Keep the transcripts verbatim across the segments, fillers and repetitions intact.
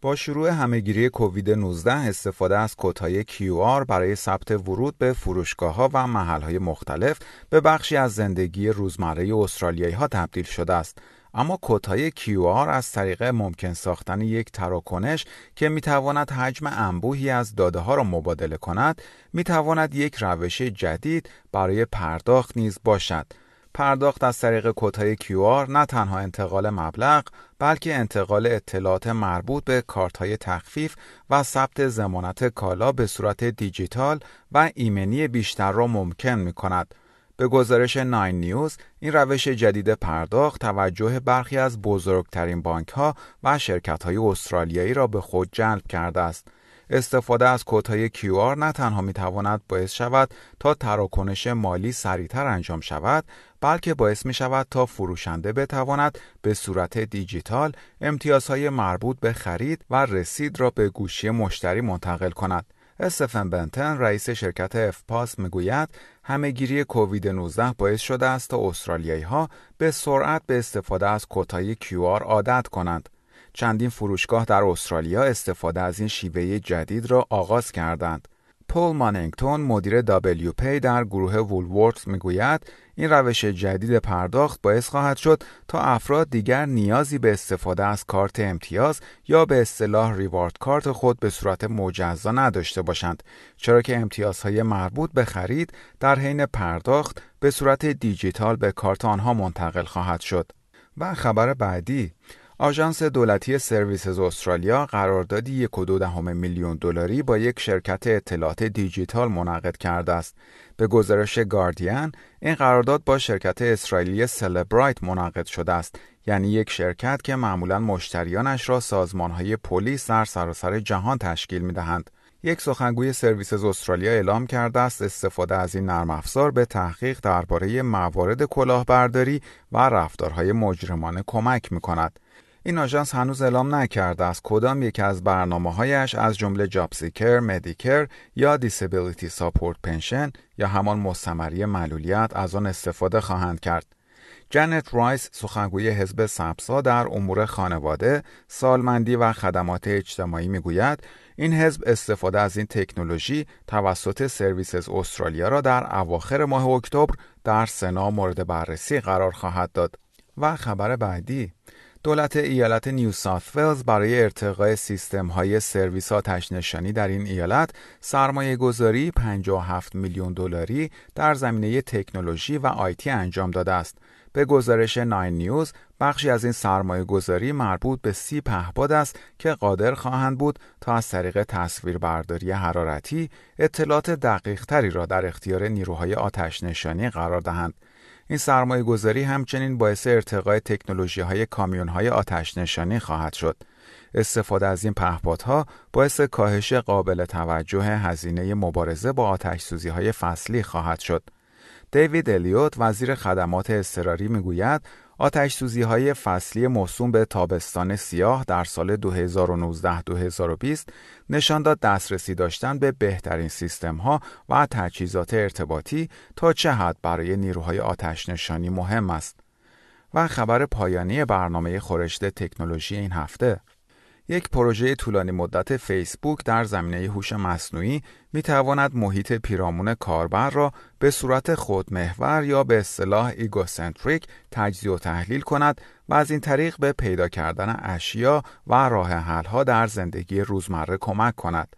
با شروع همهگیری کووید نوزده، استفاده از کدهای کیو آر برای ثبت ورود به فروشگاه‌ها و محل‌های مختلف به بخشی از زندگی روزمره استرالیایی‌ها تبدیل شده است. اما کدهای کیو آر از طریق ممکن ساختن یک تراکنش که می‌تواند حجم انبوهی از داده‌ها را مبادله کند، می‌تواند یک روش جدید برای پرداخت نیز باشد. پرداخت از طریق کدهای کیو آر نه تنها انتقال مبلغ، بلکه انتقال اطلاعات مربوط به کارت‌های تخفیف و ثبت ضمانت کالا به صورت دیجیتال و ایمنی بیشتر را ممکن می‌کند. به گزارش ناین نیوز، این روش جدید پرداخت توجه برخی از بزرگترین بانک‌ها و شرکت‌های استرالیایی را به خود جلب کرده است. استفاده از کدهای کیو آر نه تنها میتواند باعث شود تا تراکنش مالی سریعتر انجام شود، بلکه باعث میشود تا فروشنده بتواند به صورت دیجیتال امتیازهای مربوط به خرید و رسید را به گوشی مشتری منتقل کند. استفن بنتن، رئیس شرکت افپاس، میگوید همهگیری کووید نوزده باعث شده است تا استرالیایی‌ها به سرعت به استفاده از کدهای کیو آر عادت کنند. چندین فروشگاه در استرالیا استفاده از این شیوه جدید را آغاز کردند. پول مانینگتون، مدیر دبلیو پی در گروه وولورث، میگوید این روش جدید پرداخت باعث خواهد شد تا افراد دیگر نیازی به استفاده از کارت امتیاز یا به اصطلاح ریوارد کارت خود به صورت مجزا نداشته باشند، چرا که امتیازهای مربوط به خرید در حین پرداخت به صورت دیجیتال به کارت آنها منتقل خواهد شد. و خبر بعدی، آژانس دولتی سرویسز استرالیا قراردادی یک و دو دهم میلیون دلاری با یک شرکت اطلاعات دیجیتال منعقد کرده است. به گزارش گاردین، این قرارداد با شرکت اسرائیلی سلبرایت منعقد شده است، یعنی یک شرکت که معمولاً مشتریانش را سازمان‌های پلیس در سراسر جهان تشکیل می‌دهند. یک سخنگوی سرویسز استرالیا اعلام کرده است استفاده از این نرم افزار به تحقیق درباره موارد کلاهبرداری و رفتارهای مجرمانه کمک می‌کند. این آژانس هنوز اعلام نکرده است کدام یک از برنامه‌هایش از جمله جابسیکر، مدیکر یا دیسیبیلیتی ساپورت پنشن یا همان مستمری معلولیت از آن استفاده خواهند کرد. جنت رایس، سخنگوی حزب سبزا در امور خانواده، سالمندی و خدمات اجتماعی، میگوید این حزب استفاده از این تکنولوژی توسط سرویسز استرالیا را در اواخر ماه اکتبر در سنا مورد بررسی قرار خواهد داد. و خبر بعدی، دولت ایالت نیو ساوت ولز برای ارتقاء سیستم‌های سرویس آتش‌نشانی در این ایالت سرمایه‌گذاری پنجاه و هفت میلیون دلاری در زمینه تکنولوژی و آیتی انجام داده است. به گزارش ناین نیوز، بخشی از این سرمایه‌گذاری مربوط به سی پهپاد است که قادر خواهند بود تا از طریق تصویربرداری حرارتی اطلاعات دقیق‌تری را در اختیار نیروهای آتش‌نشانی قرار دهند. این سرمایه‌گذاری همچنین باعث ارتقای تکنولوژی‌های کامیون‌های آتش‌نشانی خواهد شد. استفاده از این پهپادها باعث کاهش قابل توجه هزینه مبارزه با آتش‌سوزی‌های فصلی خواهد شد. دیوید الیوت، وزیر خدمات اضطراری، می‌گوید آتش‌سوزی‌های فصلی موسوم به تابستان سیاه در سال دو هزار و نوزده تا دو هزار و بیست نشان داد دسترسی داشتن به بهترین سیستم‌ها و تجهیزات ارتباطی تا چه حد برای نیروهای آتش‌نشانی مهم است. و خبر پایانی برنامه خورشت تکنولوژی این هفته، یک پروژه طولانی مدت فیسبوک در زمینه هوش مصنوعی میتواند محیط پیرامون کاربر را به صورت خودمحور یا به اصطلاح ایگوسنتریک تجزیه و تحلیل کند و از این طریق به پیدا کردن اشیا و راه حل‌ها در زندگی روزمره کمک کند.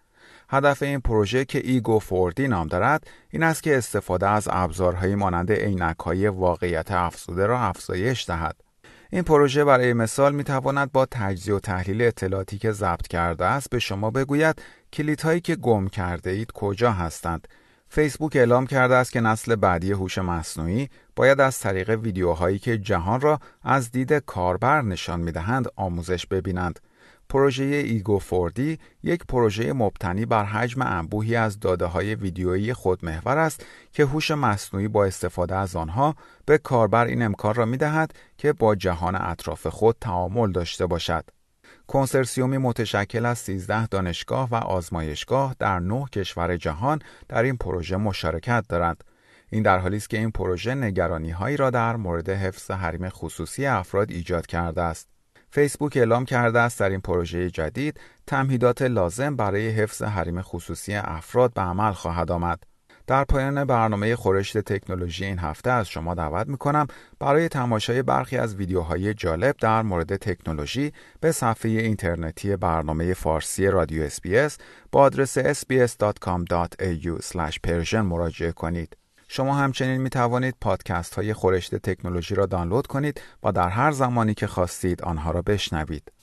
هدف این پروژه که ایگو فور دی نام دارد، این است که استفاده از ابزارهای مانند عینک‌های واقعیت افزوده را افزایش دهد. این پروژه برای مثال میتواند با تجزیه و تحلیل اطلاعاتی که ضبط کرده است به شما بگوید کلیدهایی که گم کرده اید کجا هستند. فیسبوک اعلام کرده است که نسل بعدی هوش مصنوعی باید از طریق ویدیوهایی که جهان را از دید کاربر نشان میدهند آموزش ببینند. پروژه ایگو فور دی یک پروژه مبتنی بر حجم انبوهی از داده‌های ویدئویی خودمحور است که هوش مصنوعی با استفاده از آنها به کاربر این امکان را می‌دهد که با جهان اطراف خود تعامل داشته باشد. کنسرسیومی متشکل از سیزده دانشگاه و آزمایشگاه در نه کشور جهان در این پروژه مشارکت دارند. این در حالی است که این پروژه نگرانی‌هایی را در مورد حفظ حریم خصوصی افراد ایجاد کرده است. فیسبوک اعلام کرده است در این پروژه جدید تمهیدات لازم برای حفظ حریم خصوصی افراد به عمل خواهد آمد. در پایان برنامه خورشت تکنولوژی این هفته از شما دعوت می‌کنم برای تماشای برخی از ویدیوهای جالب در مورد تکنولوژی به صفحه اینترنتی برنامه فارسی رادیو اس بی اس با آدرس اس بی اس دات کام دات ای یو اسلش پرشن مراجعه کنید. شما همچنین می توانید پادکست های خورشت تکنولوژی را دانلود کنید و در هر زمانی که خواستید آنها را بشنوید.